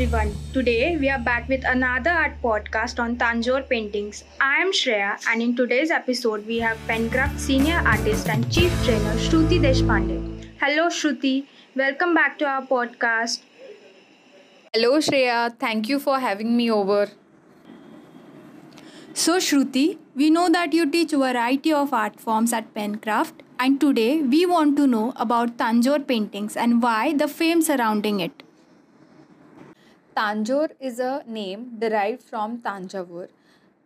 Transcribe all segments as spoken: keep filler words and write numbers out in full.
everyone. Today we are back with another art podcast on Tanjore paintings. I am Shreya and in today's episode we have Penkraft senior artist and chief trainer Shruti Deshpande. Hello Shruti, welcome back to our podcast. Hello Shreya, thank you for having me over. So Shruti, we know that you teach a variety of art forms at Penkraft and today we want to know about Tanjore paintings and why the fame surrounding it. Tanjore is a name derived from Tanjavur.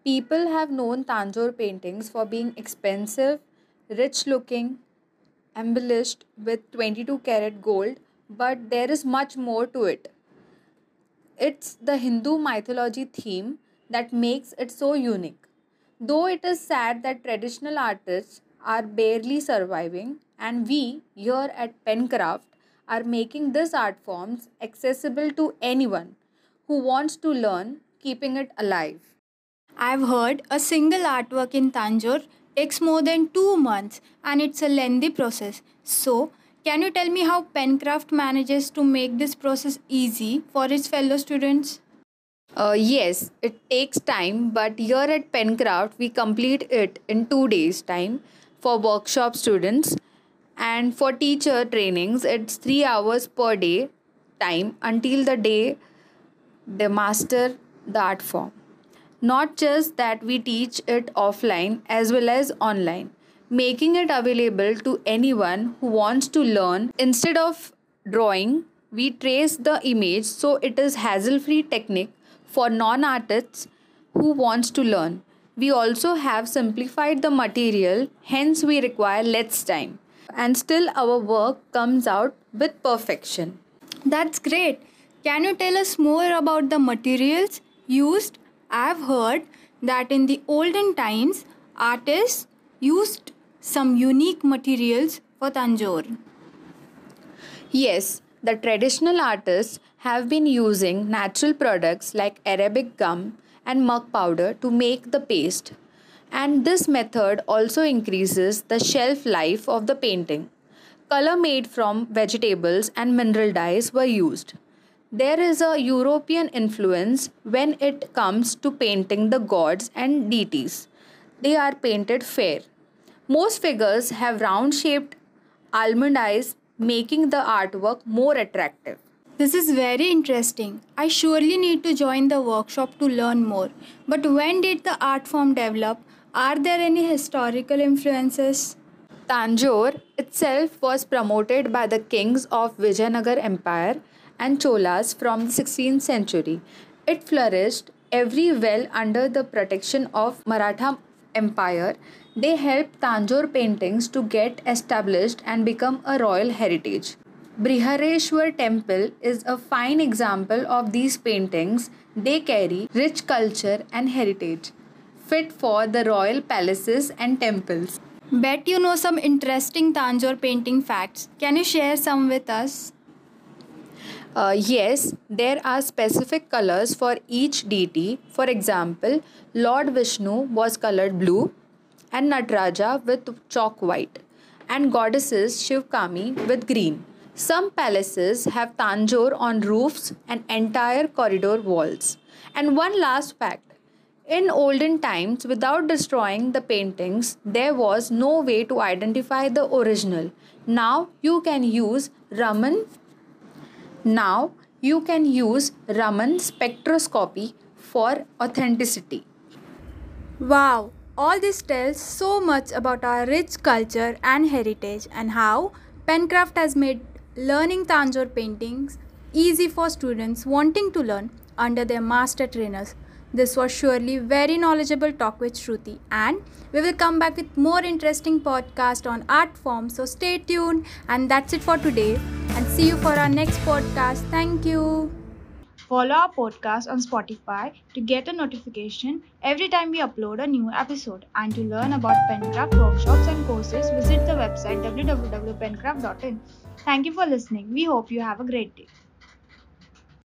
People have known Tanjore paintings for being expensive, rich looking, embellished with twenty-two karat gold, but there is much more to it. It's the Hindu mythology theme that makes it so unique. Though it is sad that traditional artists are barely surviving, and we here at Penkraft are making these art forms accessible to anyone who wants to learn, keeping it alive. I've heard a single artwork in Tanjore takes more than two months and it's a lengthy process. So, can you tell me how Penkraft manages to make this process easy for its fellow students? Uh, yes, it takes time, but here at Penkraft, we complete it in two days' time for workshop students, and for teacher trainings, it's three hours per day time until the day they master the art form. Not just that, we teach it offline as well as online, making it available to anyone who wants to learn. Instead of drawing, we trace the image, so it is hassle-free technique for non-artists who wants to learn. We also have simplified the material, hence we require less time. And still our work comes out with perfection. That's great. Can you tell us more about the materials used? I've heard that in the olden times, artists used some unique materials for Tanjore. Yes, the traditional artists have been using natural products like Arabic gum and mug powder to make the paste, and this method also increases the shelf life of the painting. Color made from vegetables and mineral dyes were used. There is a European influence when it comes to painting the gods and deities. They are painted fair. Most figures have round-shaped almond eyes, making the artwork more attractive. This is very interesting. I surely need to join the workshop to learn more. But when did the art form develop? Are there any historical influences? Tanjore itself was promoted by the kings of Vijayanagar Empire and Cholas from the sixteenth century. It flourished every well under the protection of Maratha Empire. They helped Tanjore paintings to get established and become a royal heritage. Brihadeeswar temple is a fine example of these paintings. They carry rich culture and heritage, fit for the royal palaces and temples. Bet you know some interesting Tanjore painting facts. Can you share some with us? Uh, yes, there are specific colors for each deity. For example, Lord Vishnu was colored blue and Nataraja with chalk white, and goddesses Shivkami with green. Some palaces have Tanjore on roofs and entire corridor walls. And one last fact. In olden times, without destroying the paintings, there was no way to identify the original. Now you can use Raman Now you can use Raman spectroscopy for authenticity. Wow, all this tells so much about our rich culture and heritage and how Penkraft has made learning Tanjore paintings easy for students wanting to learn under their master trainers. This was surely very knowledgeable talk with Shruti, and we will come back with more interesting podcast on art form. So stay tuned, and that's it for today, and see you for our next podcast. Thank you. Follow our podcast on Spotify to get a notification every time we upload a new episode, and to learn about Penkraft workshops and courses, visit the website w w w dot penkraft dot in. Thank you for listening. We hope you have a great day.